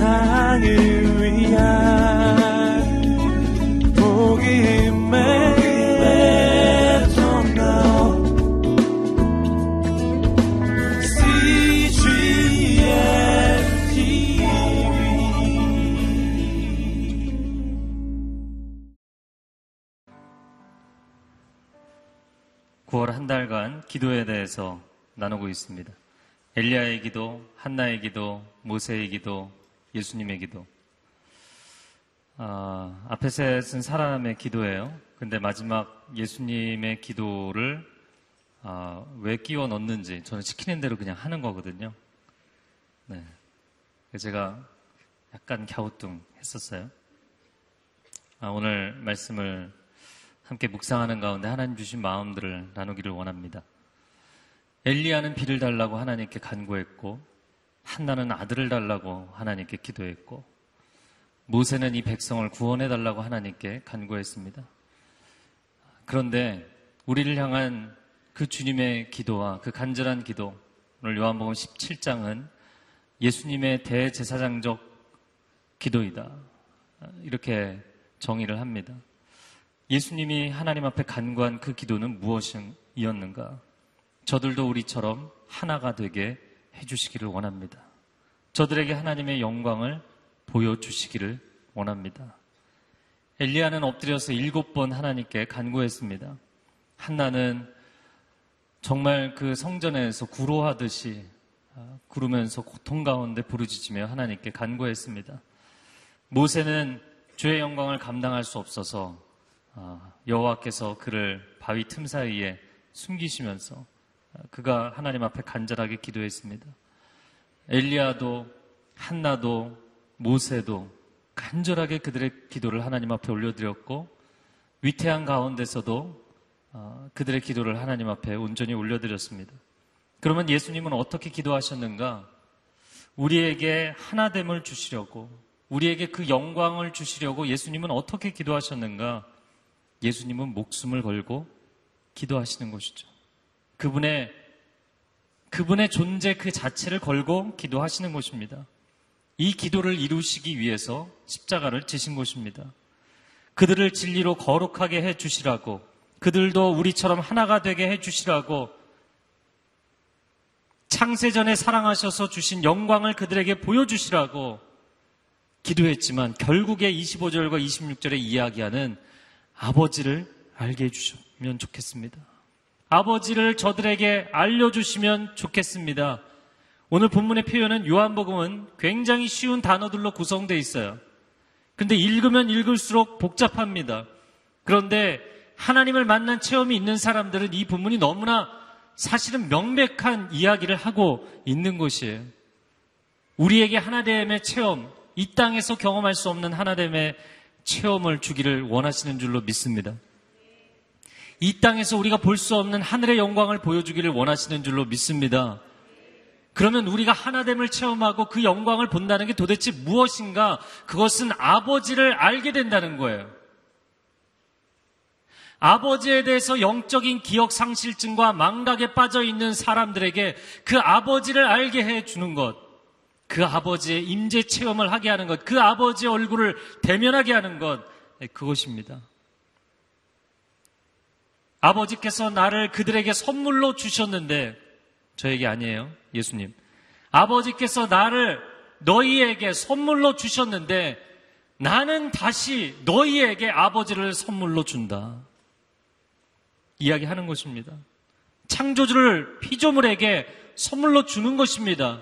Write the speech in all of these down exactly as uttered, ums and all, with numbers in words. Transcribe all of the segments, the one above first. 세상을 위한 복음의 전도 씨지엔티비. 구월 한 달간 기도에 대해서 나누고 있습니다. 엘리야의 기도, 한나의 기도, 모세의 기도, 예수님의 기도. 아, 앞에 셋은 사람의 기도예요. 근데 마지막 예수님의 기도를 아, 왜 끼워 넣는지 저는 시키는 대로 그냥 하는 거거든요. 네, 제가 약간 갸우뚱했었어요. 아, 오늘 말씀을 함께 묵상하는 가운데 하나님 주신 마음들을 나누기를 원합니다. 엘리야는 비를 달라고 하나님께 간구했고, 한나는 아들을 달라고 하나님께 기도했고, 모세는 이 백성을 구원해 달라고 하나님께 간구했습니다. 그런데 우리를 향한 그 주님의 기도와 그 간절한 기도, 오늘 요한복음 십칠 장은 예수님의 대제사장적 기도이다, 이렇게 정의를 합니다. 예수님이 하나님 앞에 간구한 그 기도는 무엇이었는가? 저들도 우리처럼 하나가 되게 해주시기를 원합니다. 저들에게 하나님의 영광을 보여주시기를 원합니다. 엘리야는 엎드려서 일곱 번 하나님께 간구했습니다. 한나는 정말 그 성전에서 구로하듯이 구르면서 고통 가운데 부르짖으며 하나님께 간구했습니다. 모세는 죄의 영광을 감당할 수 없어서 여호와께서 그를 바위 틈 사이에 숨기시면서 그가 하나님 앞에 간절하게 기도했습니다. 엘리야도 한나도 모세도 간절하게 그들의 기도를 하나님 앞에 올려드렸고, 위태한 가운데서도 그들의 기도를 하나님 앞에 온전히 올려드렸습니다. 그러면 예수님은 어떻게 기도하셨는가? 우리에게 하나됨을 주시려고, 우리에게 그 영광을 주시려고 예수님은 어떻게 기도하셨는가? 예수님은 목숨을 걸고 기도하시는 것이죠. 그분의, 그분의 존재 그 자체를 걸고 기도하시는 것입니다. 이 기도를 이루시기 위해서 십자가를 지신 것입니다. 그들을 진리로 거룩하게 해주시라고, 그들도 우리처럼 하나가 되게 해주시라고, 창세전에 사랑하셔서 주신 영광을 그들에게 보여주시라고 기도했지만, 결국에 이십오 절과 이십육 절에 이야기하는 아버지를 알게 해주시면 좋겠습니다. 아버지를 저들에게 알려주시면 좋겠습니다. 오늘 본문의 표현은, 요한복음은 굉장히 쉬운 단어들로 구성되어 있어요. 근데 읽으면 읽을수록 복잡합니다. 그런데 하나님을 만난 체험이 있는 사람들은 이 본문이 너무나 사실은 명백한 이야기를 하고 있는 것이에요. 우리에게 하나됨의 체험, 이 땅에서 경험할 수 없는 하나됨의 체험을 주기를 원하시는 줄로 믿습니다. 이 땅에서 우리가 볼 수 없는 하늘의 영광을 보여주기를 원하시는 줄로 믿습니다. 그러면 우리가 하나됨을 체험하고 그 영광을 본다는 게 도대체 무엇인가? 그것은 아버지를 알게 된다는 거예요. 아버지에 대해서 영적인 기억 상실증과 망각에 빠져 있는 사람들에게 그 아버지를 알게 해주는 것, 그 아버지의 임재 체험을 하게 하는 것, 그 아버지의 얼굴을 대면하게 하는 것, 그것입니다. 아버지께서 나를 그들에게 선물로 주셨는데, 저에게 아니에요, 예수님. 아버지께서 나를 너희에게 선물로 주셨는데 나는 다시 너희에게 아버지를 선물로 준다, 이야기하는 것입니다. 창조주를 피조물에게 선물로 주는 것입니다.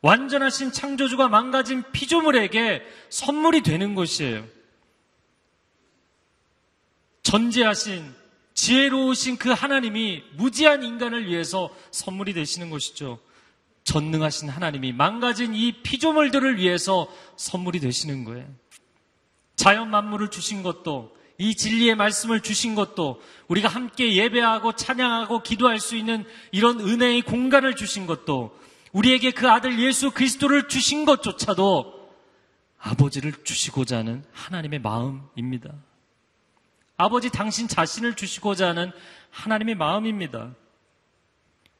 완전하신 창조주가 망가진 피조물에게 선물이 되는 것이에요. 전지하신 지혜로우신 그 하나님이 무지한 인간을 위해서 선물이 되시는 것이죠. 전능하신 하나님이 망가진 이 피조물들을 위해서 선물이 되시는 거예요. 자연 만물을 주신 것도, 이 진리의 말씀을 주신 것도, 우리가 함께 예배하고 찬양하고 기도할 수 있는 이런 은혜의 공간을 주신 것도, 우리에게 그 아들 예수 그리스도를 주신 것조차도 아버지를 주시고자 하는 하나님의 마음입니다. 아버지 당신 자신을 주시고자 하는 하나님의 마음입니다.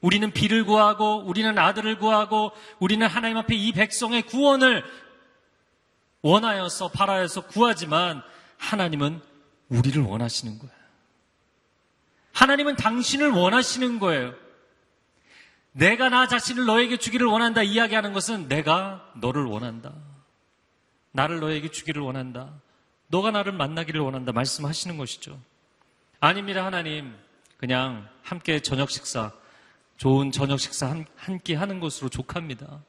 우리는 비를 구하고, 우리는 아들을 구하고, 우리는 하나님 앞에 이 백성의 구원을 원하여서 바라여서 구하지만 하나님은 우리를 원하시는 거예요. 하나님은 당신을 원하시는 거예요. 내가 나 자신을 너에게 주기를 원한다 이야기하는 것은 내가 너를 원한다. 나를 너에게 주기를 원한다. 너가 나를 만나기를 원한다 말씀하시는 것이죠. 아닙니다 하나님. 그냥 함께 저녁 식사, 좋은 저녁 식사 한, 한 끼 하는 것으로 족합니다.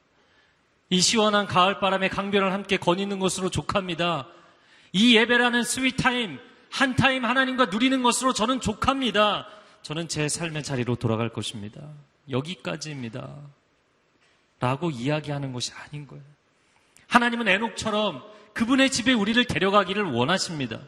이 시원한 가을바람에 강변을 함께 거니는 것으로 족합니다. 이 예배라는 스윗타임, 한타임 하나님과 누리는 것으로 저는 족합니다. 저는 제 삶의 자리로 돌아갈 것입니다. 여기까지입니다. 라고 이야기하는 것이 아닌 거예요. 하나님은 에녹처럼 그분의 집에 우리를 데려가기를 원하십니다.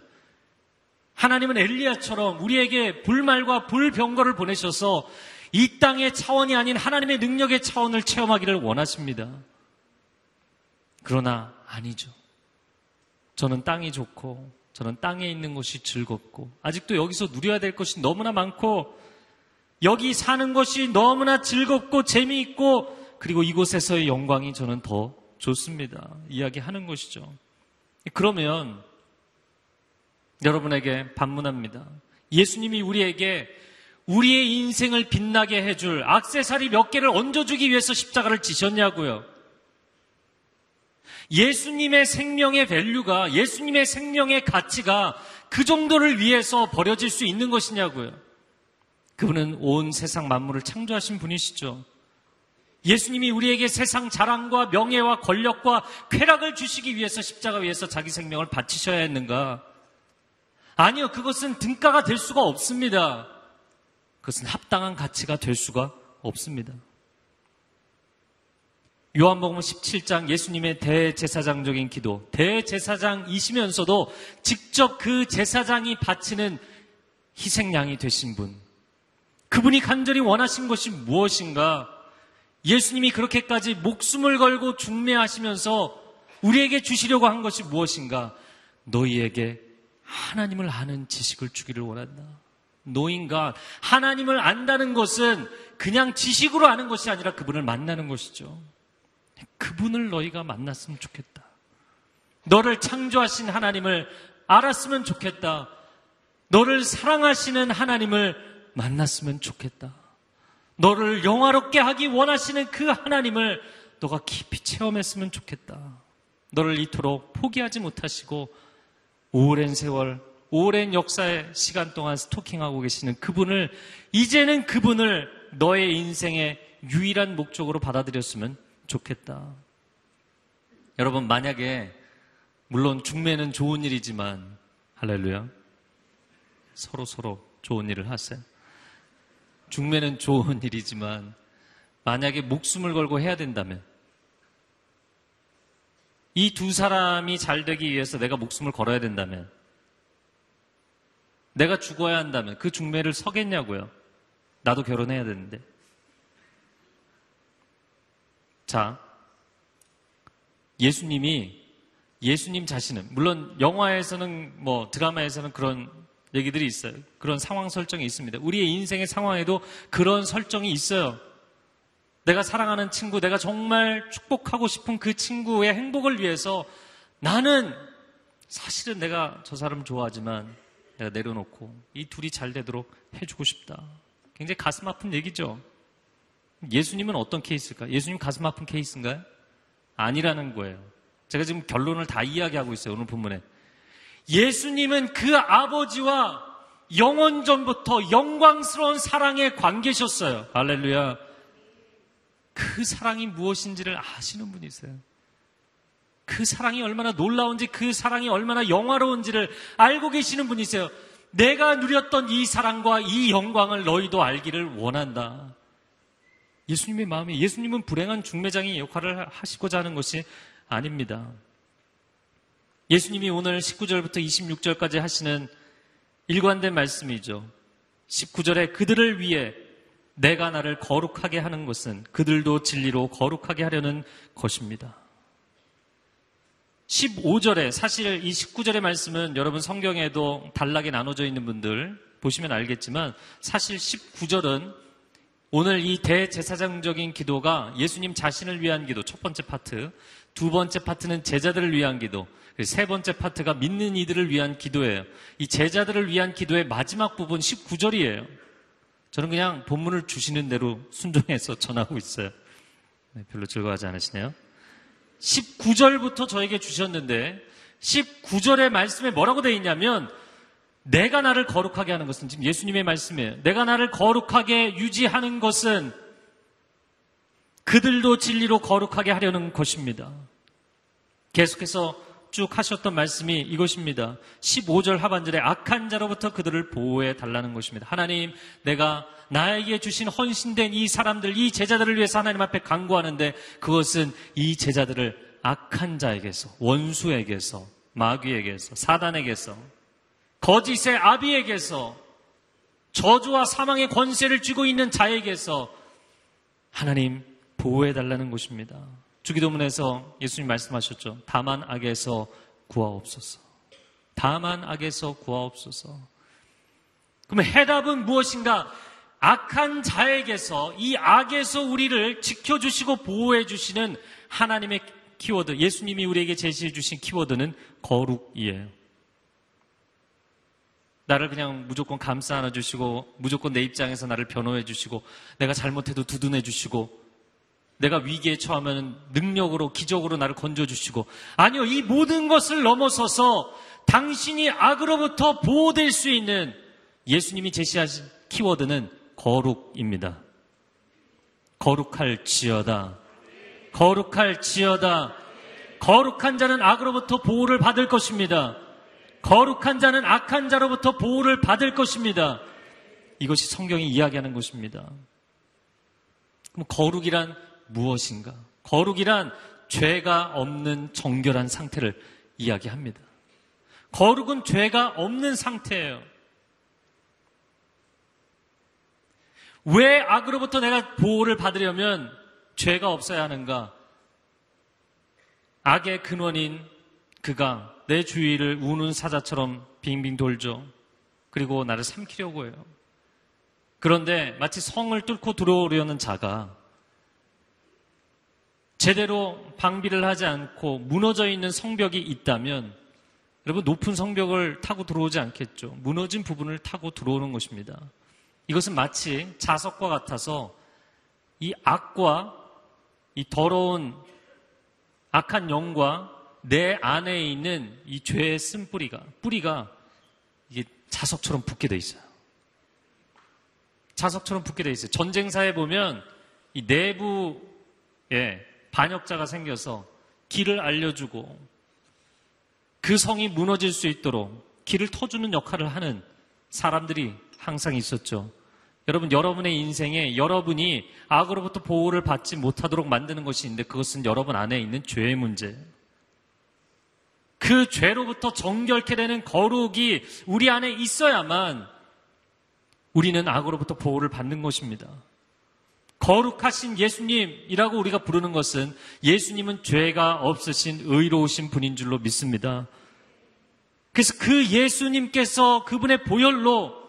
하나님은 엘리야처럼 우리에게 불말과 불병거를 보내셔서 이 땅의 차원이 아닌 하나님의 능력의 차원을 체험하기를 원하십니다. 그러나 아니죠. 저는 땅이 좋고 저는 땅에 있는 것이 즐겁고 아직도 여기서 누려야 될 것이 너무나 많고 여기 사는 것이 너무나 즐겁고 재미있고 그리고 이곳에서의 영광이 저는 더 좋습니다. 이야기하는 것이죠. 그러면 여러분에게 반문합니다. 예수님이 우리에게 우리의 인생을 빛나게 해줄 액세서리 몇 개를 얹어주기 위해서 십자가를 지셨냐고요. 예수님의 생명의 밸류가, 예수님의 생명의 가치가 그 정도를 위해서 버려질 수 있는 것이냐고요. 그분은 온 세상 만물을 창조하신 분이시죠. 예수님이 우리에게 세상 자랑과 명예와 권력과 쾌락을 주시기 위해서 십자가 위에서 자기 생명을 바치셔야 했는가? 아니요, 그것은 등가가 될 수가 없습니다. 그것은 합당한 가치가 될 수가 없습니다. 요한복음 십칠 장 예수님의 대제사장적인 기도, 대제사장이시면서도 직접 그 제사장이 바치는 희생양이 되신 분, 그분이 간절히 원하신 것이 무엇인가? 예수님이 그렇게까지 목숨을 걸고 중매하시면서 우리에게 주시려고 한 것이 무엇인가? 너희에게 하나님을 아는 지식을 주기를 원한다. 노인과 하나님을 안다는 것은 그냥 지식으로 아는 것이 아니라 그분을 만나는 것이죠. 그분을 너희가 만났으면 좋겠다. 너를 창조하신 하나님을 알았으면 좋겠다. 너를 사랑하시는 하나님을 만났으면 좋겠다. 너를 영화롭게 하기 원하시는 그 하나님을 너가 깊이 체험했으면 좋겠다. 너를 이토록 포기하지 못하시고 오랜 세월, 오랜 역사의 시간 동안 스토킹하고 계시는 그분을, 이제는 그분을 너의 인생의 유일한 목적으로 받아들였으면 좋겠다. 여러분, 만약에 물론 중매는 좋은 일이지만, 할렐루야, 서로 서로 좋은 일을 하세요. 중매는 좋은 일이지만 만약에 목숨을 걸고 해야 된다면, 이 두 사람이 잘 되기 위해서 내가 목숨을 걸어야 된다면, 내가 죽어야 한다면 그 중매를 서겠냐고요. 나도 결혼해야 되는데. 자, 예수님이, 예수님 자신은, 물론 영화에서는 뭐 드라마에서는 그런 얘기들이 있어요. 그런 상황 설정이 있습니다. 우리의 인생의 상황에도 그런 설정이 있어요. 내가 사랑하는 친구, 내가 정말 축복하고 싶은 그 친구의 행복을 위해서 나는 사실은 내가 저 사람 좋아하지만 내가 내려놓고 이 둘이 잘 되도록 해주고 싶다. 굉장히 가슴 아픈 얘기죠. 예수님은 어떤 케이스일까? 예수님 가슴 아픈 케이스인가요? 아니라는 거예요. 제가 지금 결론을 다 이야기하고 있어요. 오늘 본문에. 예수님은 그 아버지와 영원전부터 영광스러운 사랑의 관계셨어요. 할렐루야. 그 사랑이 무엇인지를 아시는 분이세요. 그 사랑이 얼마나 놀라운지, 그 사랑이 얼마나 영화로운지를 알고 계시는 분이세요. 내가 누렸던 이 사랑과 이 영광을 너희도 알기를 원한다. 예수님의 마음이, 예수님은 불행한 중매장의 역할을 하시고자 하는 것이 아닙니다. 예수님이 오늘 십구 절부터 이십육 절까지 하시는 일관된 말씀이죠. 십구 절에 그들을 위해 내가 나를 거룩하게 하는 것은 그들도 진리로 거룩하게 하려는 것입니다. 십오 절에, 사실 이 십구 절의 말씀은 여러분 성경에도 단락에 나눠져 있는 분들 보시면 알겠지만, 사실 십구 절은 오늘 이 대제사장적인 기도가 예수님 자신을 위한 기도, 첫 번째 파트, 두 번째 파트는 제자들을 위한 기도, 세 번째 파트가 믿는 이들을 위한 기도예요. 이 제자들을 위한 기도의 마지막 부분 십구 절이에요. 저는 그냥 본문을 주시는 대로 순종해서 전하고 있어요. 별로 즐거워하지 않으시네요. 십구 절부터 저에게 주셨는데 십구 절의 말씀에 뭐라고 되어 있냐면 내가 나를 거룩하게 하는 것은, 지금 예수님의 말씀이에요. 내가 나를 거룩하게 유지하는 것은 그들도 진리로 거룩하게 하려는 것입니다. 계속해서 쭉 하셨던 말씀이 이것입니다. 십오 절 하반절에 악한 자로부터 그들을 보호해 달라는 것입니다. 하나님, 내가 나에게 주신 헌신된 이 사람들, 이 제자들을 위해서 하나님 앞에 간구하는데 그것은 이 제자들을 악한 자에게서, 원수에게서, 마귀에게서, 사단에게서, 거짓의 아비에게서, 저주와 사망의 권세를 쥐고 있는 자에게서 하나님 보호해 달라는 것입니다. 주기도문에서 예수님 말씀하셨죠. 다만 악에서 구하옵소서. 다만 악에서 구하옵소서. 그럼 해답은 무엇인가? 악한 자에게서, 이 악에서 우리를 지켜주시고 보호해 주시는 하나님의 키워드, 예수님이 우리에게 제시해 주신 키워드는 거룩이에요. 나를 그냥 무조건 감싸 안아주시고, 무조건 내 입장에서 나를 변호해 주시고, 내가 잘못해도 두둔해 주시고, 내가 위기에 처하면 능력으로, 기적으로 나를 건져주시고, 아니요, 이 모든 것을 넘어서서 당신이 악으로부터 보호될 수 있는, 예수님이 제시하신 키워드는 거룩입니다. 거룩할 지어다. 거룩할 지어다. 거룩한 자는 악으로부터 보호를 받을 것입니다. 거룩한 자는 악한 자로부터 보호를 받을 것입니다. 이것이 성경이 이야기하는 것입니다. 그럼 거룩이란 무엇인가? 거룩이란 죄가 없는 정결한 상태를 이야기합니다. 거룩은 죄가 없는 상태예요. 왜 악으로부터 내가 보호를 받으려면 죄가 없어야 하는가? 악의 근원인 그가 내 주위를 우는 사자처럼 빙빙 돌죠. 그리고 나를 삼키려고 해요. 그런데 마치 성을 뚫고 들어오려는 자가 제대로 방비를 하지 않고 무너져 있는 성벽이 있다면, 여러분, 높은 성벽을 타고 들어오지 않겠죠. 무너진 부분을 타고 들어오는 것입니다. 이것은 마치 자석과 같아서 이 악과 이 더러운 악한 영과 내 안에 있는 이 죄의 쓴뿌리가, 뿌리가 이게 자석처럼 붙게 돼 있어요. 자석처럼 붙게 돼 있어요. 전쟁사에 보면 이 내부에 반역자가 생겨서 길을 알려주고 그 성이 무너질 수 있도록 길을 터주는 역할을 하는 사람들이 항상 있었죠. 여러분, 여러분의 인생에 여러분이 악으로부터 보호를 받지 못하도록 만드는 것이 있는데 그것은 여러분 안에 있는 죄의 문제예요. 그 죄로부터 정결케 되는 거룩이 우리 안에 있어야만 우리는 악으로부터 보호를 받는 것입니다. 거룩하신 예수님이라고 우리가 부르는 것은 예수님은 죄가 없으신 의로우신 분인 줄로 믿습니다. 그래서 그 예수님께서 그분의 보혈로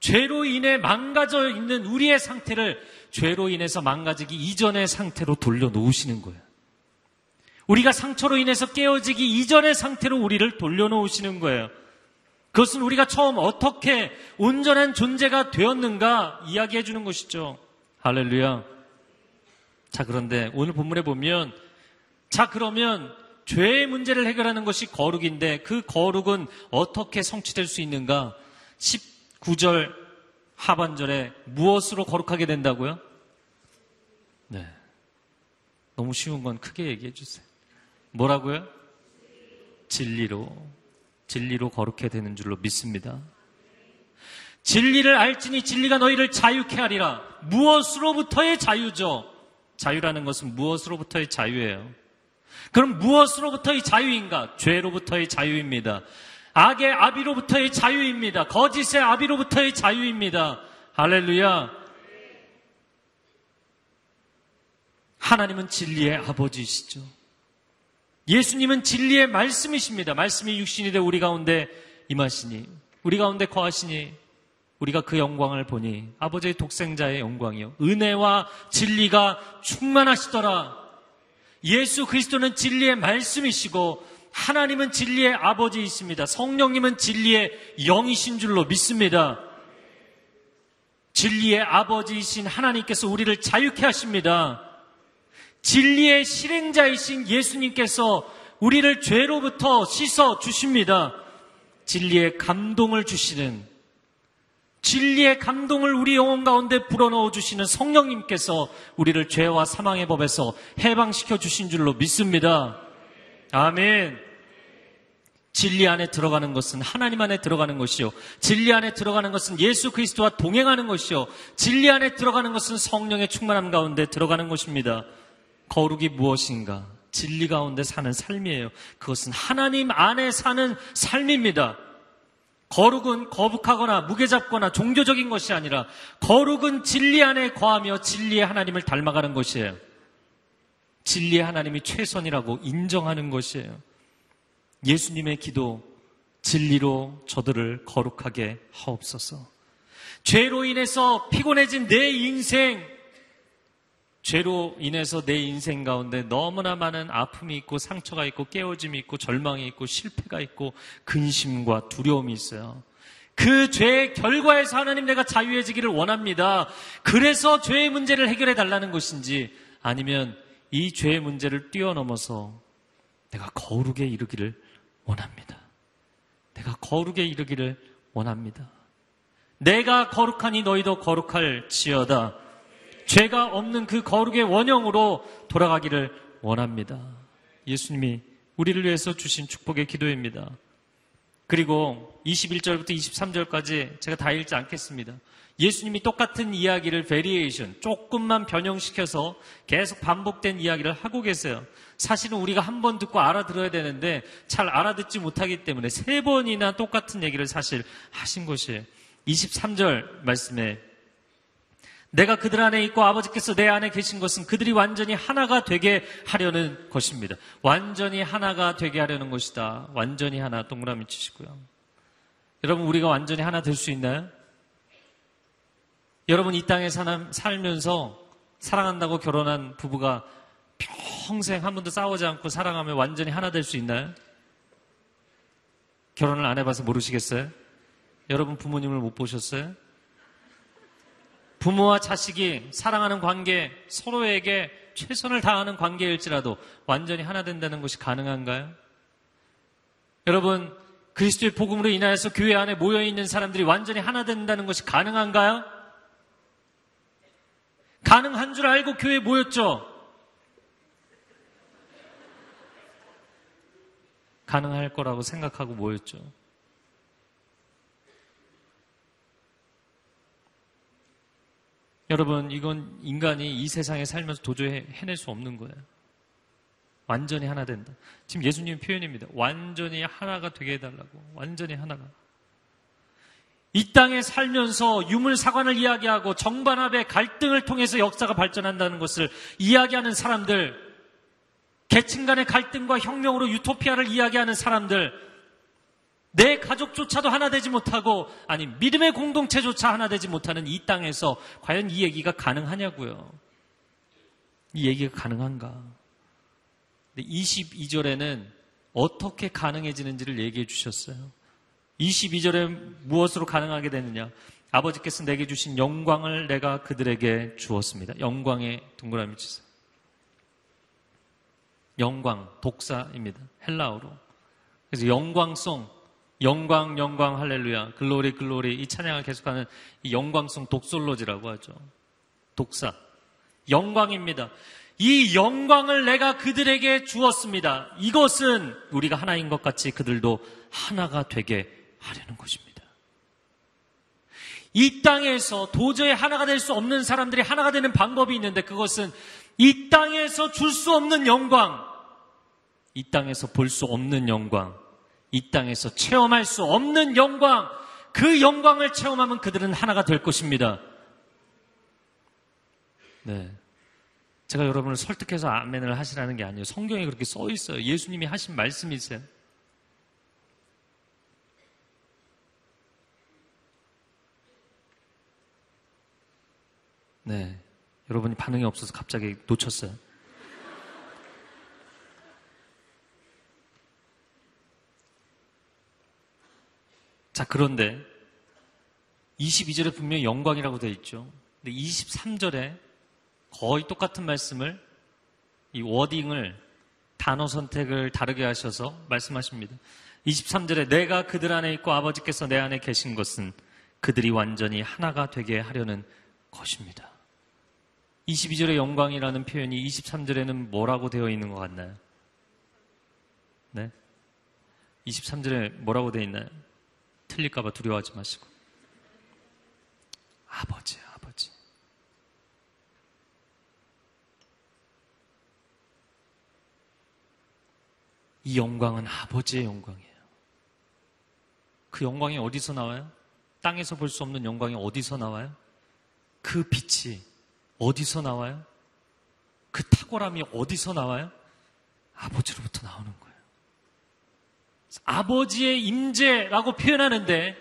죄로 인해 망가져 있는 우리의 상태를 죄로 인해서 망가지기 이전의 상태로 돌려놓으시는 거예요. 우리가 상처로 인해서 깨어지기 이전의 상태로 우리를 돌려놓으시는 거예요. 그것은 우리가 처음 어떻게 온전한 존재가 되었는가 이야기해 주는 것이죠. 할렐루야. 자, 그런데 오늘 본문에 보면, 자, 그러면 죄의 문제를 해결하는 것이 거룩인데 그 거룩은 어떻게 성취될 수 있는가? 십구 절 하반절에 무엇으로 거룩하게 된다고요? 네, 너무 쉬운 건 크게 얘기해 주세요. 뭐라고요? 진리로. 진리로 거룩해 되는 줄로 믿습니다. 진리를 알지니 진리가 너희를 자유케 하리라. 무엇으로부터의 자유죠. 자유라는 것은 무엇으로부터의 자유예요. 그럼 무엇으로부터의 자유인가? 죄로부터의 자유입니다. 악의 아비로부터의 자유입니다. 거짓의 아비로부터의 자유입니다. 할렐루야. 하나님은 진리의 아버지이시죠. 예수님은 진리의 말씀이십니다. 말씀이 육신이 되어 우리 가운데 임하시니, 우리 가운데 거하시니, 우리가 그 영광을 보니 아버지의 독생자의 영광이요 은혜와 진리가 충만하시더라. 예수 그리스도는 진리의 말씀이시고 하나님은 진리의 아버지이십니다. 성령님은 진리의 영이신 줄로 믿습니다. 진리의 아버지이신 하나님께서 우리를 자유케 하십니다. 진리의 실행자이신 예수님께서 우리를 죄로부터 씻어 주십니다. 진리의 감동을 주시는, 진리의 감동을 우리 영혼 가운데 불어넣어 주시는 성령님께서 우리를 죄와 사망의 법에서 해방시켜 주신 줄로 믿습니다. 아멘. 진리 안에 들어가는 것은 하나님 안에 들어가는 것이요, 진리 안에 들어가는 것은 예수 그리스도와 동행하는 것이요, 진리 안에 들어가는 것은 성령의 충만함 가운데 들어가는 것입니다. 거룩이 무엇인가? 진리 가운데 사는 삶이에요. 그것은 하나님 안에 사는 삶입니다. 거룩은 거북하거나 무게잡거나 종교적인 것이 아니라 거룩은 진리 안에 거하며 진리의 하나님을 닮아가는 것이에요. 진리의 하나님이 최선이라고 인정하는 것이에요. 예수님의 기도, 진리로 저들을 거룩하게 하옵소서. 죄로 인해서 피곤해진 내 인생, 죄로 인해서 내 인생 가운데 너무나 많은 아픔이 있고 상처가 있고 깨어짐이 있고 절망이 있고 실패가 있고 근심과 두려움이 있어요. 그 죄의 결과에서 하나님 내가 자유해지기를 원합니다. 그래서 죄의 문제를 해결해 달라는 것인지, 아니면 이 죄의 문제를 뛰어넘어서 내가 거룩에 이르기를 원합니다. 내가 거룩에 이르기를 원합니다. 내가 거룩하니 너희도 거룩할지어다. 죄가 없는 그 거룩의 원형으로 돌아가기를 원합니다. 예수님이 우리를 위해서 주신 축복의 기도입니다. 그리고 이십일 절부터 이십삼 절까지 제가 다 읽지 않겠습니다. 예수님이 똑같은 이야기를 베리에이션, 조금만 변형시켜서 계속 반복된 이야기를 하고 계세요. 사실은 우리가 한 번 듣고 알아들어야 되는데 잘 알아듣지 못하기 때문에 세 번이나 똑같은 얘기를 사실 하신 것이에요. 이십삼 절 말씀에 내가 그들 안에 있고 아버지께서 내 안에 계신 것은 그들이 완전히 하나가 되게 하려는 것입니다. 완전히 하나가 되게 하려는 것이다. 완전히 하나, 동그라미 치시고요. 여러분, 우리가 완전히 하나 될 수 있나요? 여러분, 이 땅에 살면서 사랑한다고 결혼한 부부가 평생 한 번도 싸우지 않고 사랑하면 완전히 하나 될 수 있나요? 결혼을 안 해봐서 모르시겠어요? 여러분 부모님을 못 보셨어요? 부모와 자식이 사랑하는 관계, 서로에게 최선을 다하는 관계일지라도 완전히 하나 된다는 것이 가능한가요? 여러분, 그리스도의 복음으로 인하여서 교회 안에 모여있는 사람들이 완전히 하나 된다는 것이 가능한가요? 가능한 줄 알고 교회에 모였죠? 가능할 거라고 생각하고 모였죠. 여러분, 이건 인간이 이 세상에 살면서 도저히 해낼 수 없는 거예요. 완전히 하나 된다. 지금 예수님 표현입니다. 완전히 하나가 되게 해달라고. 완전히 하나가. 이 땅에 살면서 유물사관을 이야기하고 정반합의 갈등을 통해서 역사가 발전한다는 것을 이야기하는 사람들, 계층 간의 갈등과 혁명으로 유토피아를 이야기하는 사람들, 내 가족조차도 하나 되지 못하고, 아니 믿음의 공동체조차 하나 되지 못하는 이 땅에서 과연 이 얘기가 가능하냐고요. 이 얘기가 가능한가. 근데 이십이 절에는 어떻게 가능해지는지를 얘기해 주셨어요. 이십이 절에 무엇으로 가능하게 되느냐? 아버지께서 내게 주신 영광을 내가 그들에게 주었습니다. 영광의 동그라미 치세요. 영광, 독사입니다. 헬라어로. 그래서 영광송, 영광, 영광, 할렐루야, 글로리, 글로리, 이 찬양을 계속하는 이 영광송 독솔로지라고 하죠. 독사, 영광입니다. 이 영광을 내가 그들에게 주었습니다. 이것은 우리가 하나인 것 같이 그들도 하나가 되게 하려는 것입니다. 이 땅에서 도저히 하나가 될 수 없는 사람들이 하나가 되는 방법이 있는데, 그것은 이 땅에서 줄 수 없는 영광, 이 땅에서 볼 수 없는 영광, 이 땅에서 체험할 수 없는 영광, 그 영광을 체험하면 그들은 하나가 될 것입니다. 네, 제가 여러분을 설득해서 아멘을 하시라는 게 아니에요. 성경에 그렇게 써 있어요. 예수님이 하신 말씀이세요. 여러분이 반응이 없어서 갑자기 놓쳤어요. 자, 그런데 이십이 절에 분명히 영광이라고 되어 있죠. 근데 이십삼 절에 거의 똑같은 말씀을, 이 워딩을, 단어 선택을 다르게 하셔서 말씀하십니다. 이십삼 절에 내가 그들 안에 있고 아버지께서 내 안에 계신 것은 그들이 완전히 하나가 되게 하려는 것입니다. 이십이 절의 영광이라는 표현이 이십삼 절에는 뭐라고 되어 있는 것 같나요? 네? 이십삼 절에 뭐라고 되어 있나요? 틀릴까봐 두려워하지 마시고. 아버지, 아버지. 이 영광은 아버지의 영광이에요. 그 영광이 어디서 나와요? 땅에서 볼 수 없는 영광이 어디서 나와요? 그 빛이 어디서 나와요? 그 탁월함이 어디서 나와요? 아버지로부터 나오는 거예요. 아버지의 임재라고 표현하는데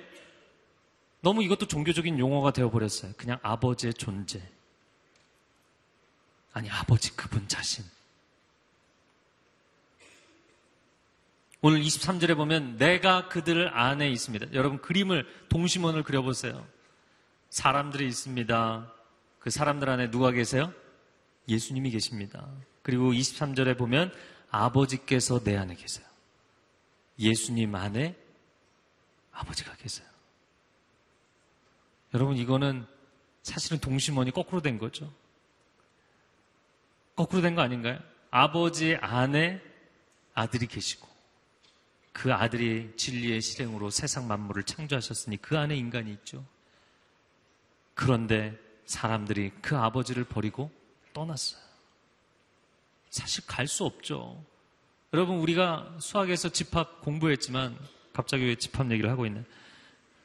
너무 이것도 종교적인 용어가 되어버렸어요. 그냥 아버지의 존재. 아니, 아버지 그분 자신. 오늘 이십삼 절에 보면 내가 그들 안에 있습니다. 여러분 그림을, 동심원을 그려보세요. 사람들이 있습니다. 그 사람들 안에 누가 계세요? 예수님이 계십니다. 그리고 이십삼 절에 보면 아버지께서 내 안에 계세요. 예수님 안에 아버지가 계세요. 여러분 이거는 사실은 동심원이 거꾸로 된 거죠. 거꾸로 된 거 아닌가요? 아버지 안에 아들이 계시고 그 아들이 진리의 실행으로 세상 만물을 창조하셨으니 그 안에 인간이 있죠. 그런데 사람들이 그 아버지를 버리고 떠났어요. 사실 갈 수 없죠. 여러분 우리가 수학에서 집합 공부했지만, 갑자기 왜 집합 얘기를 하고 있나요?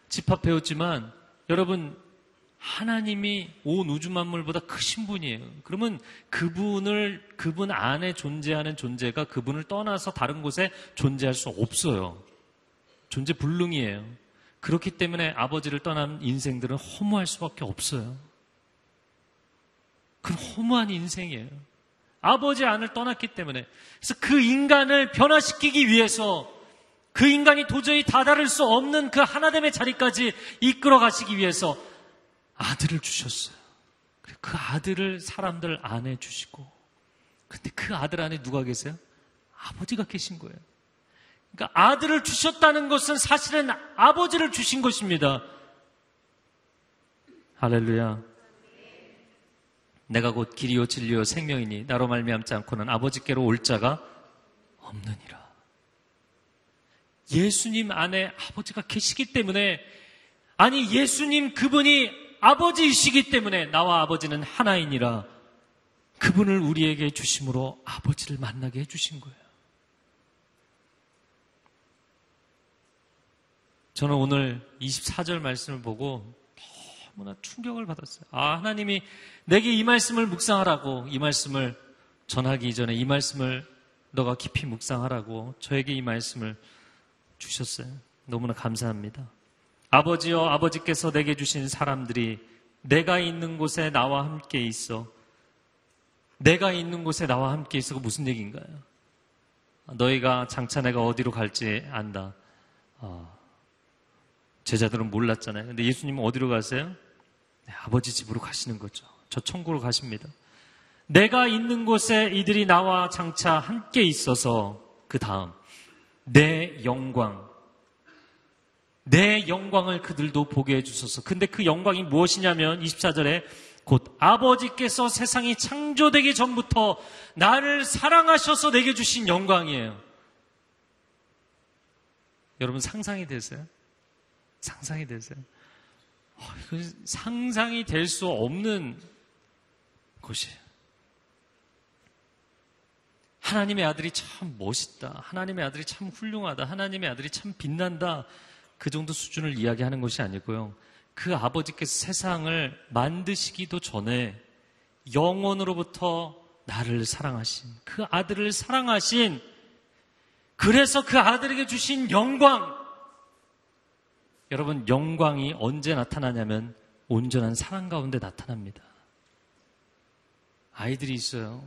집합 배웠지만 여러분 하나님이 온 우주 만물보다 크신 분이에요. 그러면 그분을, 그분 안에 존재하는 존재가 그분을 떠나서 다른 곳에 존재할 수 없어요. 존재 불능이에요. 그렇기 때문에 아버지를 떠난 인생들은 허무할 수밖에 없어요. 그건 허무한 인생이에요. 아버지 안을 떠났기 때문에. 그래서 그 인간을 변화시키기 위해서, 그 인간이 도저히 다다를 수 없는 그 하나됨의 자리까지 이끌어 가시기 위해서 아들을 주셨어요. 그 아들을 사람들 안에 주시고, 근데 그 아들 안에 누가 계세요? 아버지가 계신 거예요. 그러니까 아들을 주셨다는 것은 사실은 아버지를 주신 것입니다. 할렐루야. 내가 곧 길이요 진리요 생명이니 나로 말미암지 않고는 아버지께로 올 자가 없느니라. 예수님 안에 아버지가 계시기 때문에, 아니 예수님 그분이 아버지이시기 때문에 나와 아버지는 하나이니라 그분을 우리에게 주심으로 아버지를 만나게 해주신 거예요. 저는 오늘 이십사 절 말씀을 보고 너무나 충격을 받았어요. 아, 하나님이 내게 이 말씀을 묵상하라고, 이 말씀을 전하기 이전에 이 말씀을 너가 깊이 묵상하라고 저에게 이 말씀을 주셨어요. 너무나 감사합니다. 아버지여, 아버지께서 내게 주신 사람들이 내가 있는 곳에 나와 함께 있어. 내가 있는 곳에 나와 함께 있어가 무슨 얘기인가요? 너희가 장차 내가 어디로 갈지 안다. 어, 제자들은 몰랐잖아요. 근데 예수님은 어디로 가세요? 네, 아버지 집으로 가시는 거죠. 저 천국으로 가십니다. 내가 있는 곳에 이들이 나와 장차 함께 있어서 그 다음 내 영광, 내 영광을 그들도 보게 해주소서. 근데 그 영광이 무엇이냐면 이십사 절에 곧 아버지께서 세상이 창조되기 전부터 나를 사랑하셔서 내게 주신 영광이에요. 여러분 상상이 되세요? 상상이 되세요? 어, 이건 상상이 될 수 없는 것이에요. 하나님의 아들이 참 멋있다. 하나님의 아들이 참 훌륭하다. 하나님의 아들이 참 빛난다. 그 정도 수준을 이야기하는 것이 아니고요. 그 아버지께서 세상을 만드시기도 전에 영원으로부터 나를 사랑하신, 그 아들을 사랑하신, 그래서 그 아들에게 주신 영광. 여러분 영광이 언제 나타나냐면 온전한 사랑 가운데 나타납니다. 아이들이 있어요.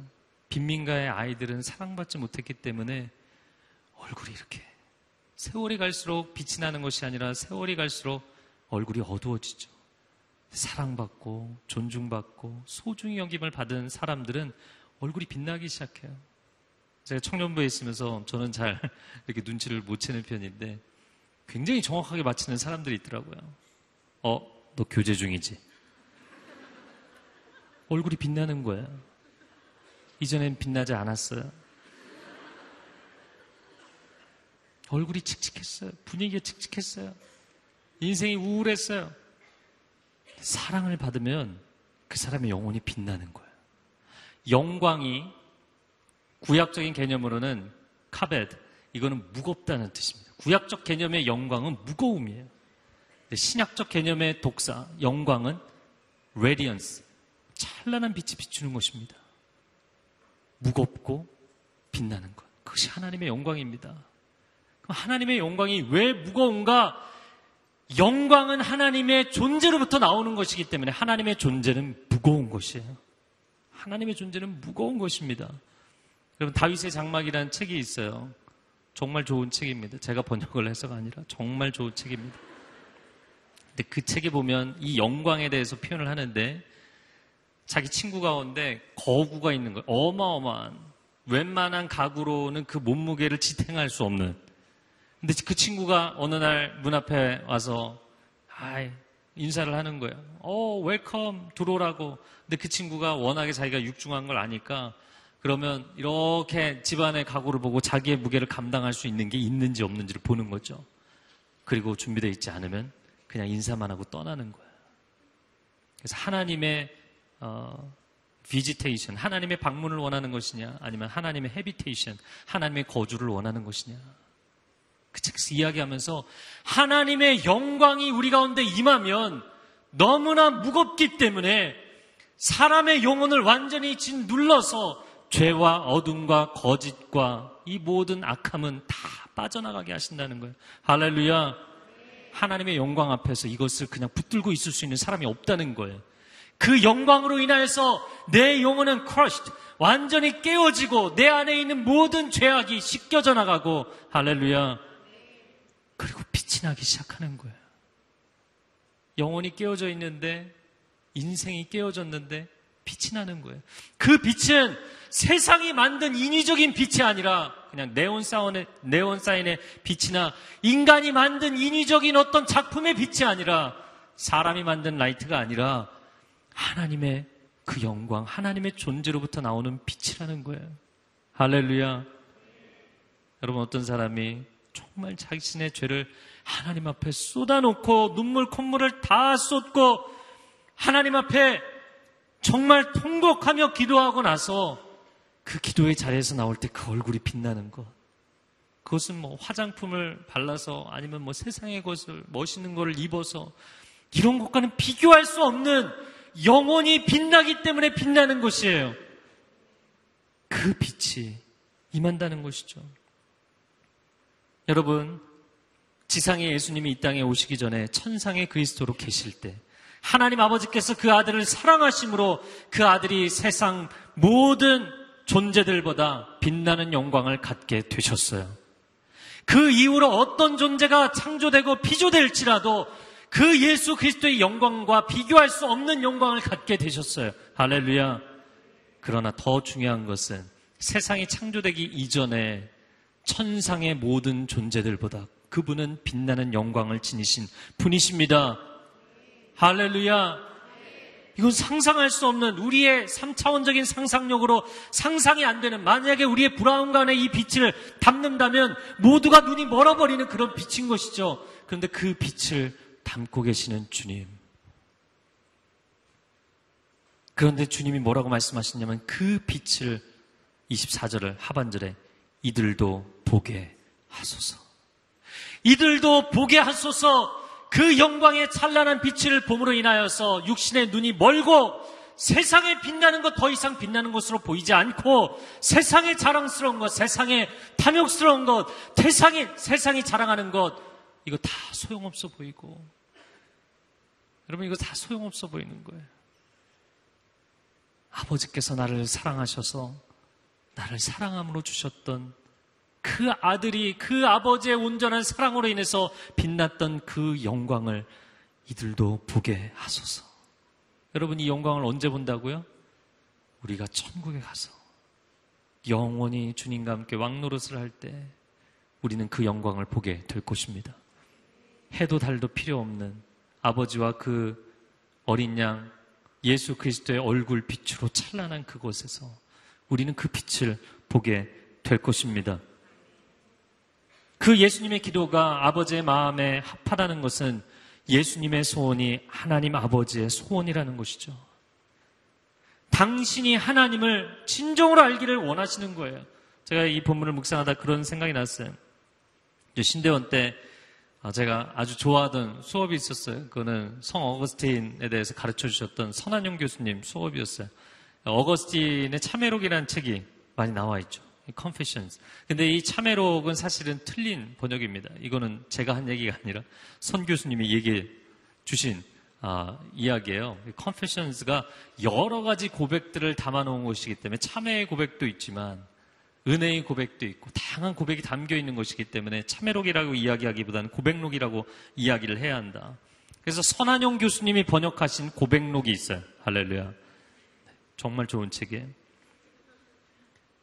빈민가의 아이들은 사랑받지 못했기 때문에 얼굴이 이렇게 세월이 갈수록 빛이 나는 것이 아니라 세월이 갈수록 얼굴이 어두워지죠. 사랑받고 존중받고 소중히 여김을 받은 사람들은 얼굴이 빛나기 시작해요. 제가 청년부에 있으면서 저는 잘 이렇게 눈치를 못 채는 편인데 굉장히 정확하게 맞히는 사람들이 있더라고요. 어, 너 교제 중이지? 얼굴이 빛나는 거예요. 이전엔 빛나지 않았어요. 얼굴이 칙칙했어요. 분위기가 칙칙했어요. 인생이 우울했어요. 사랑을 받으면 그 사람의 영혼이 빛나는 거예요. 영광이 구약적인 개념으로는 카베드, 이거는 무겁다는 뜻입니다. 구약적 개념의 영광은 무거움이에요. 근데 신약적 개념의 독사, 영광은 레디언스, 찬란한 빛이 비추는 것입니다. 무겁고 빛나는 것, 그것이 하나님의 영광입니다. 그럼 하나님의 영광이 왜 무거운가? 영광은 하나님의 존재로부터 나오는 것이기 때문에 하나님의 존재는 무거운 것이에요. 하나님의 존재는 무거운 것입니다. 여러분, 다윗의 장막이라는 책이 있어요. 정말 좋은 책입니다. 제가 번역을 해서가 아니라 정말 좋은 책입니다. 근데 그 책에 보면 이 영광에 대해서 표현을 하는데 자기 친구 가운데 거구가 있는 거예요. 어마어마한, 웬만한 가구로는 그 몸무게를 지탱할 수 없는. 근데 그 친구가 어느 날 문 앞에 와서 아이, 인사를 하는 거예요. 오, 웰컴, 들어오라고. 근데 그 친구가 워낙에 자기가 육중한 걸 아니까 그러면 이렇게 집안의 가구를 보고 자기의 무게를 감당할 수 있는 게 있는지 없는지를 보는 거죠. 그리고 준비되어 있지 않으면 그냥 인사만 하고 떠나는 거예요. 그래서 하나님의 어, 비지테이션, 하나님의 방문을 원하는 것이냐, 아니면 하나님의 헤비테이션, 하나님의 거주를 원하는 것이냐. 그 책에서 이야기하면서 하나님의 영광이 우리 가운데 임하면 너무나 무겁기 때문에 사람의 영혼을 완전히 짓눌러서 죄와 어둠과 거짓과 이 모든 악함은 다 빠져나가게 하신다는 거예요. 할렐루야. 하나님의 영광 앞에서 이것을 그냥 붙들고 있을 수 있는 사람이 없다는 거예요. 그 영광으로 인하여서 내 영혼은 crushed, 완전히 깨어지고 내 안에 있는 모든 죄악이 씻겨져 나가고, 할렐루야, 그리고 빛이 나기 시작하는 거예요. 영혼이 깨어져 있는데, 인생이 깨어졌는데 빛이 나는 거예요. 그 빛은 세상이 만든 인위적인 빛이 아니라 그냥 네온사인의, 네온사인의 빛이나 인간이 만든 인위적인 어떤 작품의 빛이 아니라 사람이 만든 라이트가 아니라 하나님의 그 영광, 하나님의 존재로부터 나오는 빛이라는 거예요. 할렐루야. 여러분, 어떤 사람이 정말 자신의 죄를 하나님 앞에 쏟아놓고 눈물, 콧물을 다 쏟고 하나님 앞에 정말 통곡하며 기도하고 나서 그 기도의 자리에서 나올 때 그 얼굴이 빛나는 것, 그것은 뭐 화장품을 발라서 아니면 뭐 세상의 것을, 멋있는 것을 입어서 이런 것과는 비교할 수 없는 영혼이 빛나기 때문에 빛나는 것이에요. 그 빛이 임한다는 것이죠. 여러분, 지상에 예수님이 이 땅에 오시기 전에 천상의 그리스도로 계실 때 하나님 아버지께서 그 아들을 사랑하심으로 그 아들이 세상 모든 존재들보다 빛나는 영광을 갖게 되셨어요. 그 이후로 어떤 존재가 창조되고 피조될지라도 그 예수 그리스도의 영광과 비교할 수 없는 영광을 갖게 되셨어요. 할렐루야. 그러나 더 중요한 것은 세상이 창조되기 이전에 천상의 모든 존재들보다 그분은 빛나는 영광을 지니신 분이십니다. 할렐루야. 이건 상상할 수 없는, 우리의 삼차원적인 상상력으로 상상이 안 되는, 만약에 우리의 브라운관에 이 빛을 담는다면 모두가 눈이 멀어버리는 그런 빛인 것이죠. 그런데 그 빛을 담고 계시는 주님. 그런데 주님이 뭐라고 말씀하시냐면 그 빛을, 이십사 절을 하반절에 이들도 보게 하소서. 이들도 보게 하소서. 그 영광의 찬란한 빛을 봄으로 인하여서 육신의 눈이 멀고 세상에 빛나는 것, 더 이상 빛나는 것으로 보이지 않고 세상의 자랑스러운 것, 세상의 탐욕스러운 것, 세상이, 세상이 자랑하는 것, 이거 다 소용없어 보이고, 여러분, 이거 다 소용없어 보이는 거예요. 아버지께서 나를 사랑하셔서 나를 사랑함으로 주셨던 그 아들이 그 아버지의 온전한 사랑으로 인해서 빛났던 그 영광을 이들도 보게 하소서. 여러분, 이 영광을 언제 본다고요? 우리가 천국에 가서 영원히 주님과 함께 왕노릇을 할 때 우리는 그 영광을 보게 될 것입니다. 해도 달도 필요 없는 아버지와 그 어린 양 예수 그리스도의 얼굴 빛으로 찬란한 그곳에서 우리는 그 빛을 보게 될 것입니다. 그 예수님의 기도가 아버지의 마음에 합하다는 것은 예수님의 소원이 하나님 아버지의 소원이라는 것이죠. 당신이 하나님을 진정으로 알기를 원하시는 거예요. 제가 이 본문을 묵상하다 그런 생각이 났어요. 신대원 때 제가 아주 좋아하던 수업이 있었어요. 그거는 성 어거스틴에 대해서 가르쳐 주셨던 선한용 교수님 수업이었어요. 어거스틴의 참회록이라는 책이 많이 나와 있죠. Confessions. 근데 이 참회록은 사실은 틀린 번역입니다. 이거는 제가 한 얘기가 아니라 선 교수님이 얘기해 주신 아, 이야기예요. Confessions가 여러 가지 고백들을 담아놓은 것이기 때문에 참회의 고백도 있지만 은혜의 고백도 있고 다양한 고백이 담겨있는 것이기 때문에 참회록이라고 이야기하기보다는 고백록이라고 이야기를 해야 한다. 그래서 선한용 교수님이 번역하신 고백록이 있어요. 할렐루야. 정말 좋은 책이에요.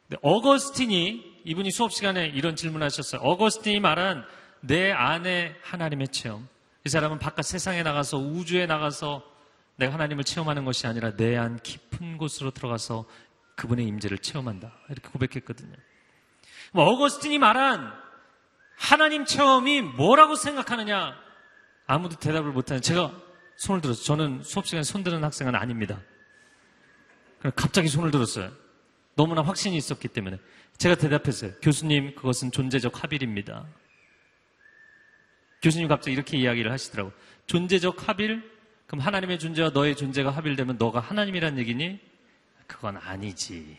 근데 어거스틴이, 이분이 수업 시간에 이런 질문하셨어요. 어거스틴이 말한 내 안에 하나님의 체험. 이 사람은 바깥 세상에 나가서 우주에 나가서 내가 하나님을 체험하는 것이 아니라 내 안 깊은 곳으로 들어가서 그분의 임재를 체험한다. 이렇게 고백했거든요. 어거스틴이 말한 하나님 체험이 뭐라고 생각하느냐? 아무도 대답을 못하는, 제가 손을 들었어요. 저는 수업 시간에 손 드는 학생은 아닙니다. 갑자기 손을 들었어요. 너무나 확신이 있었기 때문에 제가 대답했어요. 교수님, 그것은 존재적 합일입니다. 교수님 갑자기 이렇게 이야기를 하시더라고요. 존재적 합일? 그럼 하나님의 존재와 너의 존재가 합일되면 너가 하나님이란 얘기니? 그건 아니지.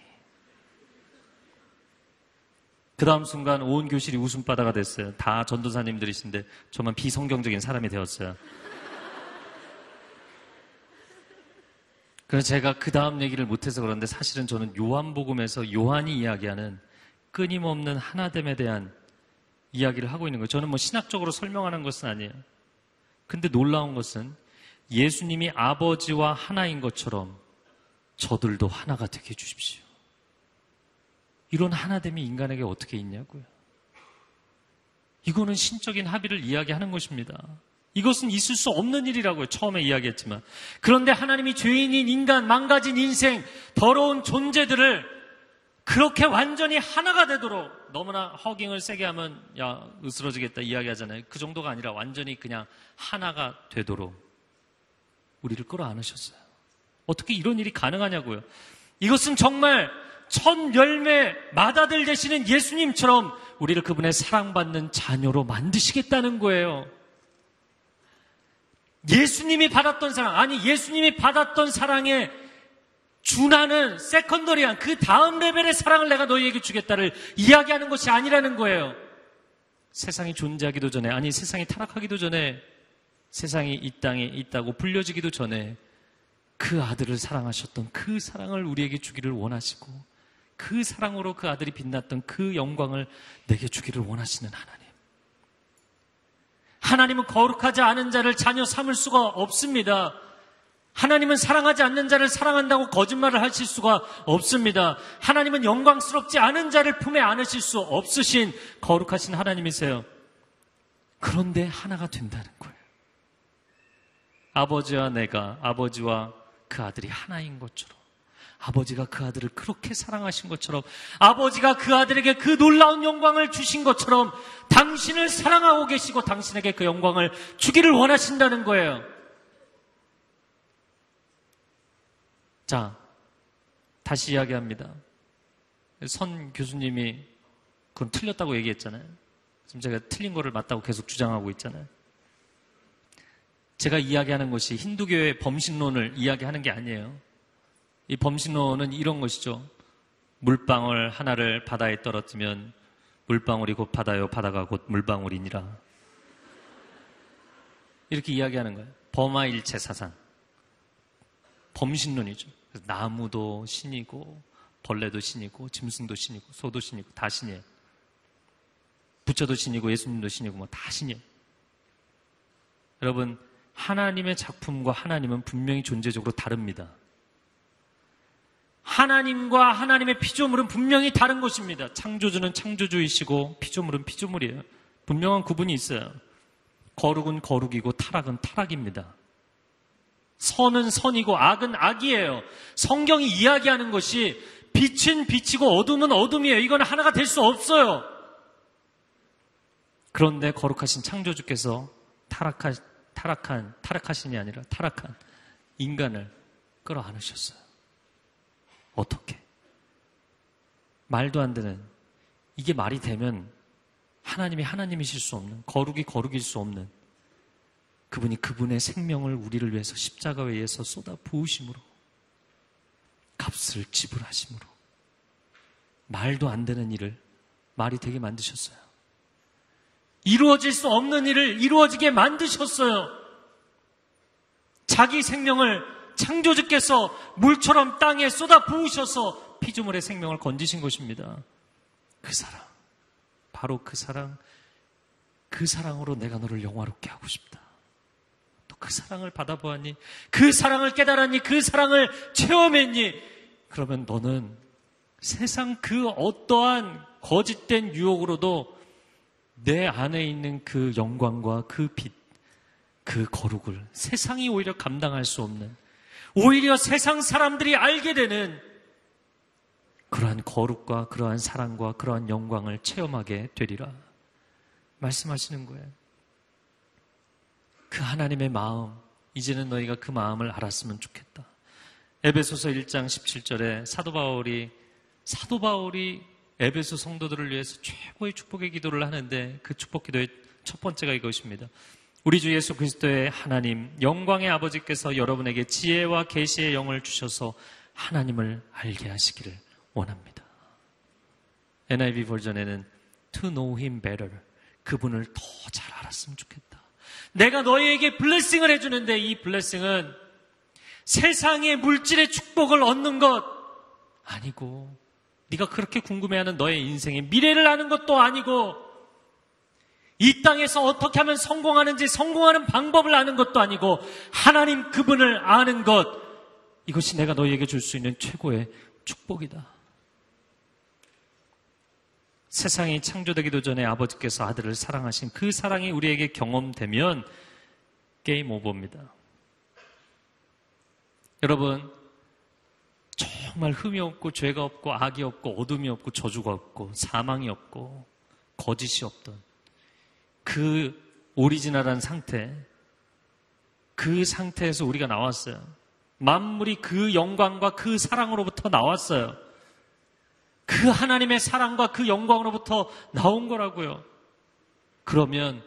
그 다음 순간 온 교실이 웃음바다가 됐어요. 다 전도사님들이신데 저만 비성경적인 사람이 되었어요. 그래서 제가 그 다음 얘기를 못해서 그런데 사실은 저는 요한복음에서 요한이 이야기하는 끊임없는 하나됨에 대한 이야기를 하고 있는 거예요. 저는 뭐 신학적으로 설명하는 것은 아니에요. 근데 놀라운 것은 예수님이 아버지와 하나인 것처럼 저들도 하나가 되게 해주십시오. 이런 하나됨이 인간에게 어떻게 있냐고요. 이거는 신적인 합의를 이야기하는 것입니다. 이것은 있을 수 없는 일이라고요. 처음에 이야기했지만. 그런데 하나님이 죄인인 인간, 망가진 인생, 더러운 존재들을 그렇게 완전히 하나가 되도록, 너무나 허깅을 세게 하면 야 으스러지겠다 이야기하잖아요. 그 정도가 아니라 완전히 그냥 하나가 되도록 우리를 끌어안으셨어요. 어떻게 이런 일이 가능하냐고요. 이것은 정말 첫 열매 맏아들 되시는 예수님처럼 우리를 그분의 사랑받는 자녀로 만드시겠다는 거예요. 예수님이 받았던 사랑, 아니 예수님이 받았던 사랑에 준하는 세컨더리한 그 다음 레벨의 사랑을 내가 너희에게 주겠다를 이야기하는 것이 아니라는 거예요. 세상이 존재하기도 전에, 아니 세상이 타락하기도 전에, 세상이 이 땅에 있다고 불려지기도 전에 그 아들을 사랑하셨던 그 사랑을 우리에게 주기를 원하시고 그 사랑으로 그 아들이 빛났던 그 영광을 내게 주기를 원하시는 하나님. 하나님은 거룩하지 않은 자를 자녀 삼을 수가 없습니다. 하나님은 사랑하지 않는 자를 사랑한다고 거짓말을 하실 수가 없습니다. 하나님은 영광스럽지 않은 자를 품에 안으실 수 없으신 거룩하신 하나님이세요. 그런데 하나가 된다는 거예요. 아버지와 내가, 아버지와 그 아들이 하나인 것처럼, 아버지가 그 아들을 그렇게 사랑하신 것처럼, 아버지가 그 아들에게 그 놀라운 영광을 주신 것처럼 당신을 사랑하고 계시고 당신에게 그 영광을 주기를 원하신다는 거예요. 자, 다시 이야기합니다. 선 교수님이 그건 틀렸다고 얘기했잖아요. 지금 제가 틀린 거를 맞다고 계속 주장하고 있잖아요. 제가 이야기하는 것이 힌두교의 범신론을 이야기하는 게 아니에요. 이 범신론은 이런 것이죠. 물방울 하나를 바다에 떨어뜨리면 물방울이 곧 바다요, 바다가 곧 물방울이니라. 이렇게 이야기하는 거예요. 범아일체 사상. 범신론이죠. 그래서 나무도 신이고 벌레도 신이고 짐승도 신이고 소도 신이고 다 신이에요. 부처도 신이고 예수님도 신이고 뭐 다 신이에요. 여러분, 하나님의 작품과 하나님은 분명히 존재적으로 다릅니다. 하나님과 하나님의 피조물은 분명히 다른 것입니다. 창조주는 창조주이시고 피조물은 피조물이에요. 분명한 구분이 있어요. 거룩은 거룩이고 타락은 타락입니다. 선은 선이고 악은 악이에요. 성경이 이야기하는 것이 빛은 빛이고 어둠은 어둠이에요. 이건 하나가 될 수 없어요. 그런데 거룩하신 창조주께서 타락하, 타락한, 타락하신이 아니라 타락한 인간을 끌어안으셨어요. 어떻게? 말도 안 되는, 이게 말이 되면 하나님이 하나님이실 수 없는, 거룩이 거룩일 수 없는 그분이 그분의 생명을 우리를 위해서 십자가에 의해서 쏟아 부으심으로, 값을 지불하심으로 말도 안 되는 일을 말이 되게 만드셨어요. 이루어질 수 없는 일을 이루어지게 만드셨어요. 자기 생명을 창조주께서 물처럼 땅에 쏟아 부으셔서 피조물의 생명을 건지신 것입니다. 그 사랑, 바로 그 사랑, 그 사랑으로 내가 너를 영화롭게 하고 싶다. 그 사랑을 받아보았니? 그 사랑을 깨달았니? 그 사랑을 체험했니? 그러면 너는 세상 그 어떠한 거짓된 유혹으로도 내 안에 있는 그 영광과 그 빛, 그 거룩을 세상이 오히려 감당할 수 없는, 오히려 세상 사람들이 알게 되는 그러한 거룩과 그러한 사랑과 그러한 영광을 체험하게 되리라 말씀하시는 거예요. 그 하나님의 마음, 이제는 너희가 그 마음을 알았으면 좋겠다. 에베소서 일 장 십칠 절에 사도 바울이 사도 바울이 에베소 성도들을 위해서 최고의 축복의 기도를 하는데, 그 축복 기도의 첫 번째가 이것입니다. 우리 주 예수 그리스도의 하나님 영광의 아버지께서 여러분에게 지혜와 계시의 영을 주셔서 하나님을 알게 하시기를 원합니다. 엔아이브이 버전에는 to know him better, 그분을 더 잘 알았으면 좋겠다. 내가 너희에게 블레싱을 해주는데, 이 블레싱은 세상의 물질의 축복을 얻는 것 아니고, 네가 그렇게 궁금해하는 너의 인생의 미래를 아는 것도 아니고, 이 땅에서 어떻게 하면 성공하는지 성공하는 방법을 아는 것도 아니고, 하나님 그분을 아는 것, 이것이 내가 너희에게 줄 수 있는 최고의 축복이다. 세상이 창조되기도 전에 아버지께서 아들을 사랑하신 그 사랑이 우리에게 경험되면 게임 오버입니다. 여러분, 정말 흠이 없고 죄가 없고 악이 없고 어둠이 없고 저주가 없고 사망이 없고 거짓이 없던 그 오리지널한 상태, 그 상태에서 우리가 나왔어요. 만물이 그 영광과 그 사랑으로부터 나왔어요. 그 하나님의 사랑과 그 영광으로부터 나온 거라고요. 그러면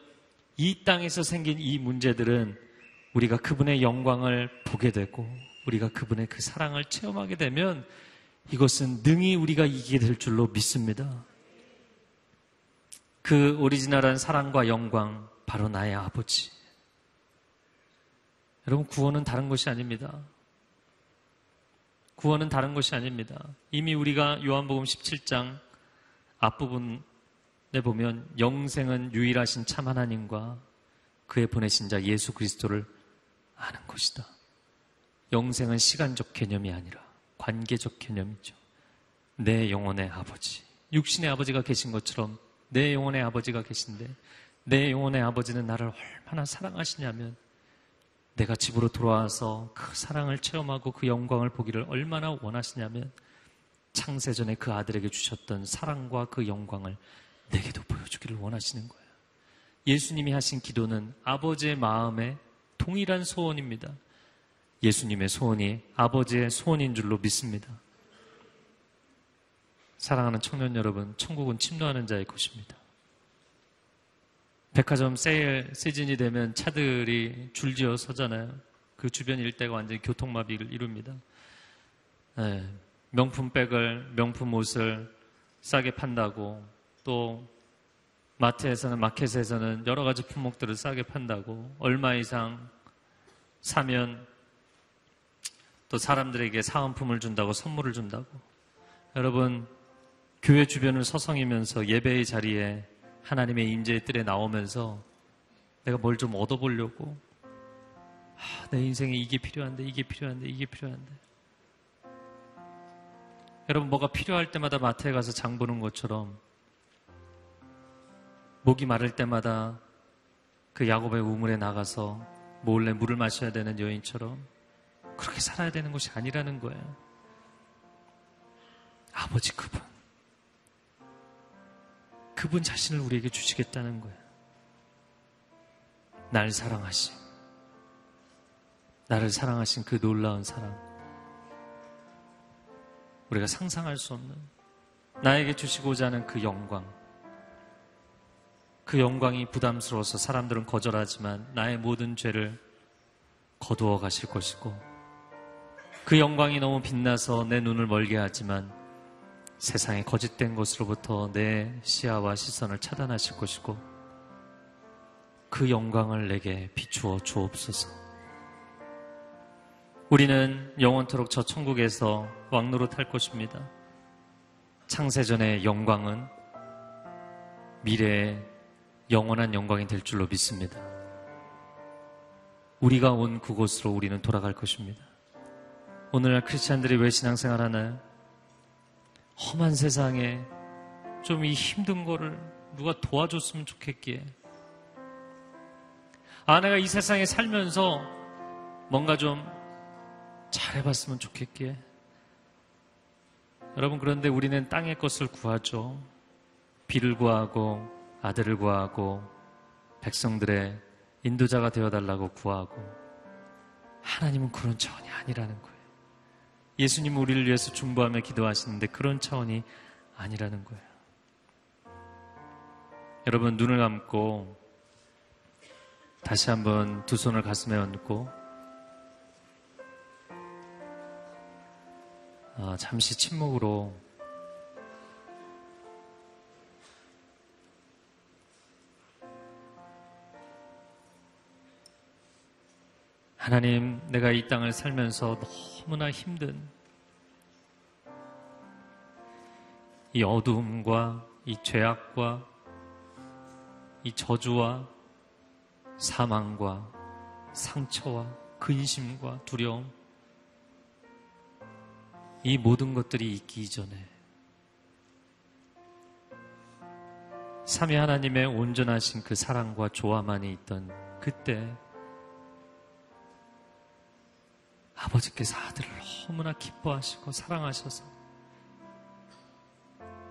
이 땅에서 생긴 이 문제들은 우리가 그분의 영광을 보게 되고, 우리가 그분의 그 사랑을 체험하게 되면 이것은 능히 우리가 이기게 될 줄로 믿습니다. 그 오리지널한 사랑과 영광, 바로 나의 아버지. 여러분, 구원은 다른 것이 아닙니다. 구원은 다른 것이 아닙니다. 이미 우리가 요한복음 십칠 장 앞부분에 보면 영생은 유일하신 참 하나님과 그의 보내신 자 예수 그리스도를 아는 것이다. 영생은 시간적 개념이 아니라 관계적 개념이죠. 내 영혼의 아버지, 육신의 아버지가 계신 것처럼 내 영혼의 아버지가 계신데, 내 영혼의 아버지는 나를 얼마나 사랑하시냐면 내가 집으로 돌아와서 그 사랑을 체험하고 그 영광을 보기를 얼마나 원하시냐면 창세전에 그 아들에게 주셨던 사랑과 그 영광을 내게도 보여주기를 원하시는 거예요. 예수님이 하신 기도는 아버지의 마음에 동일한 소원입니다. 예수님의 소원이 아버지의 소원인 줄로 믿습니다. 사랑하는 청년 여러분, 천국은 침노하는 자의 것입니다. 백화점 세일 시즌이 되면 차들이 줄지어 서잖아요. 그 주변 일대가 완전히 교통마비를 이룹니다. 네, 명품 백을, 명품 옷을 싸게 판다고, 또 마트에서는, 마켓에서는 여러 가지 품목들을 싸게 판다고, 얼마 이상 사면 또 사람들에게 사은품을 준다고 선물을 준다고. 여러분, 교회 주변을 서성이면서 예배의 자리에 하나님의 임재의 뜰에 나오면서 내가 뭘 좀 얻어보려고, 아, 내 인생에 이게 필요한데 이게 필요한데 이게 필요한데. 여러분, 뭐가 필요할 때마다 마트에 가서 장 보는 것처럼 목이 마를 때마다 그 야곱의 우물에 나가서 몰래 물을 마셔야 되는 여인처럼 그렇게 살아야 되는 것이 아니라는 거예요. 아버지 그분, 그분 자신을 우리에게 주시겠다는 거예요. 날 사랑하신, 나를 사랑하신 그 놀라운 사랑, 우리가 상상할 수 없는 나에게 주시고자 하는 그 영광, 그 영광이 부담스러워서 사람들은 거절하지만 나의 모든 죄를 거두어 가실 것이고, 그 영광이 너무 빛나서 내 눈을 멀게 하지만 세상의 거짓된 것으로부터 내 시야와 시선을 차단하실 것이고, 그 영광을 내게 비추어 주옵소서. 우리는 영원토록 저 천국에서 왕노릇할 것입니다. 창세전의 영광은 미래의 영원한 영광이 될 줄로 믿습니다. 우리가 온 그곳으로 우리는 돌아갈 것입니다. 오늘날 크리스찬들이 왜 신앙생활 하나요? 험한 세상에 좀 이 힘든 거를 누가 도와줬으면 좋겠기에, 아 내가 이 세상에 살면서 뭔가 좀 잘해봤으면 좋겠기에. 여러분, 그런데 우리는 땅의 것을 구하죠. 비를 구하고 아들을 구하고 백성들의 인도자가 되어달라고 구하고, 하나님은 그런 차원이 아니라는 거예요. 예수님은 우리를 위해서 중보하며 기도하시는데 그런 차원이 아니라는 거예요. 여러분, 눈을 감고 다시 한번 두 손을 가슴에 얹고 아, 잠시 침묵으로 하나님, 내가 이 땅을 살면서 너무나 힘든 이 어두움과 이 죄악과 이 저주와 사망과 상처와 근심과 두려움, 이 모든 것들이 있기 이전에 삼위 하나님의 온전하신 그 사랑과 조화만이 있던 그때 아버지께서 아들을 너무나 기뻐하시고 사랑하셔서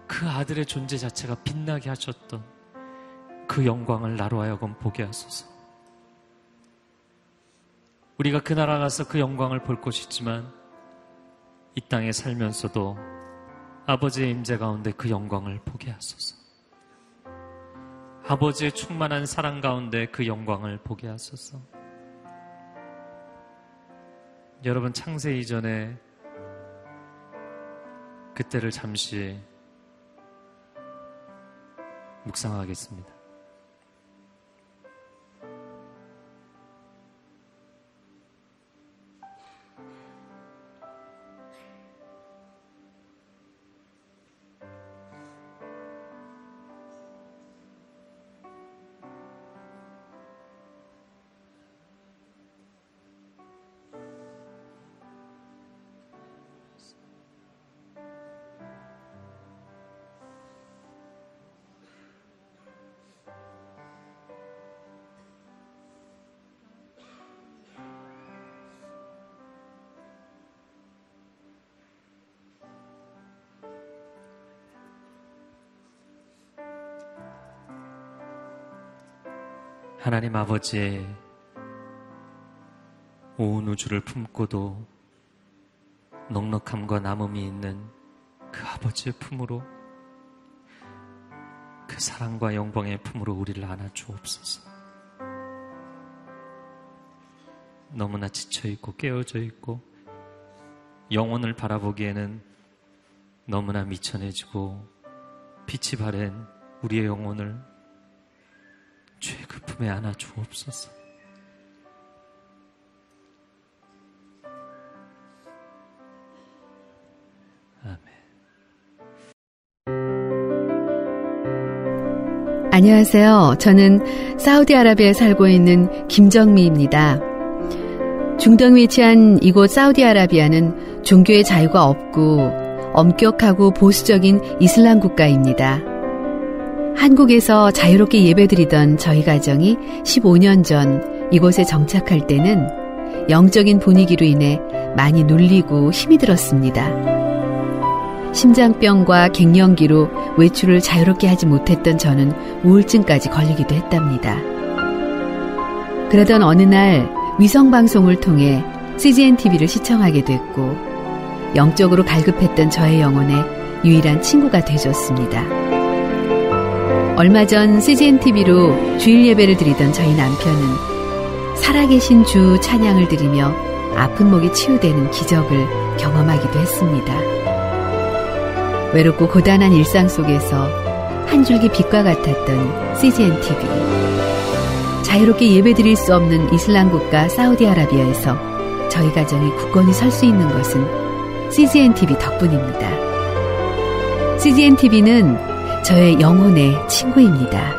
그 아들의 존재 자체가 빛나게 하셨던 그 영광을 나로 하여금 보게 하소서. 우리가 그 나라 가서 그 영광을 볼 것이지만 이 땅에 살면서도 아버지의 임재 가운데 그 영광을 보게 하소서. 아버지의 충만한 사랑 가운데 그 영광을 보게 하소서. 여러분, 창세 이전에 그때를 잠시 묵상하겠습니다. 하나님 아버지의 온 우주를 품고도 넉넉함과 남음이 있는 그 아버지의 품으로, 그 사랑과 영광의 품으로 우리를 안아주옵소서. 너무나 지쳐있고 깨어져있고 영혼을 바라보기에는 너무나 미천해지고 빛이 바랜 우리의 영혼을 주의 그 품에 안아주옵소서. 아멘. 안녕하세요. 저는 사우디아라비아에 살고 있는 김정미입니다. 중동 위치한 이곳 사우디아라비아는 종교의 자유가 없고 엄격하고 보수적인 이슬람 국가입니다. 한국에서 자유롭게 예배드리던 저희 가정이 십오 년 전 이곳에 정착할 때는 영적인 분위기로 인해 많이 눌리고 힘이 들었습니다. 심장병과 갱년기로 외출을 자유롭게 하지 못했던 저는 우울증까지 걸리기도 했답니다. 그러던 어느 날 위성방송을 통해 씨지엔티비를 시청하게 됐고 영적으로 갈급했던 저의 영혼의 유일한 친구가 되어줬습니다. 얼마 전 씨지엔티비로 주일 예배를 드리던 저희 남편은 살아계신 주 찬양을 드리며 아픈 목이 치유되는 기적을 경험하기도 했습니다. 외롭고 고단한 일상 속에서 한 줄기 빛과 같았던 씨지엔티비. 자유롭게 예배 드릴 수 없는 이슬람 국가 사우디아라비아에서 저희 가정이 굳건히 설 수 있는 것은 씨지엔티비 덕분입니다. 씨지엔티비는 저의 영혼의 친구입니다.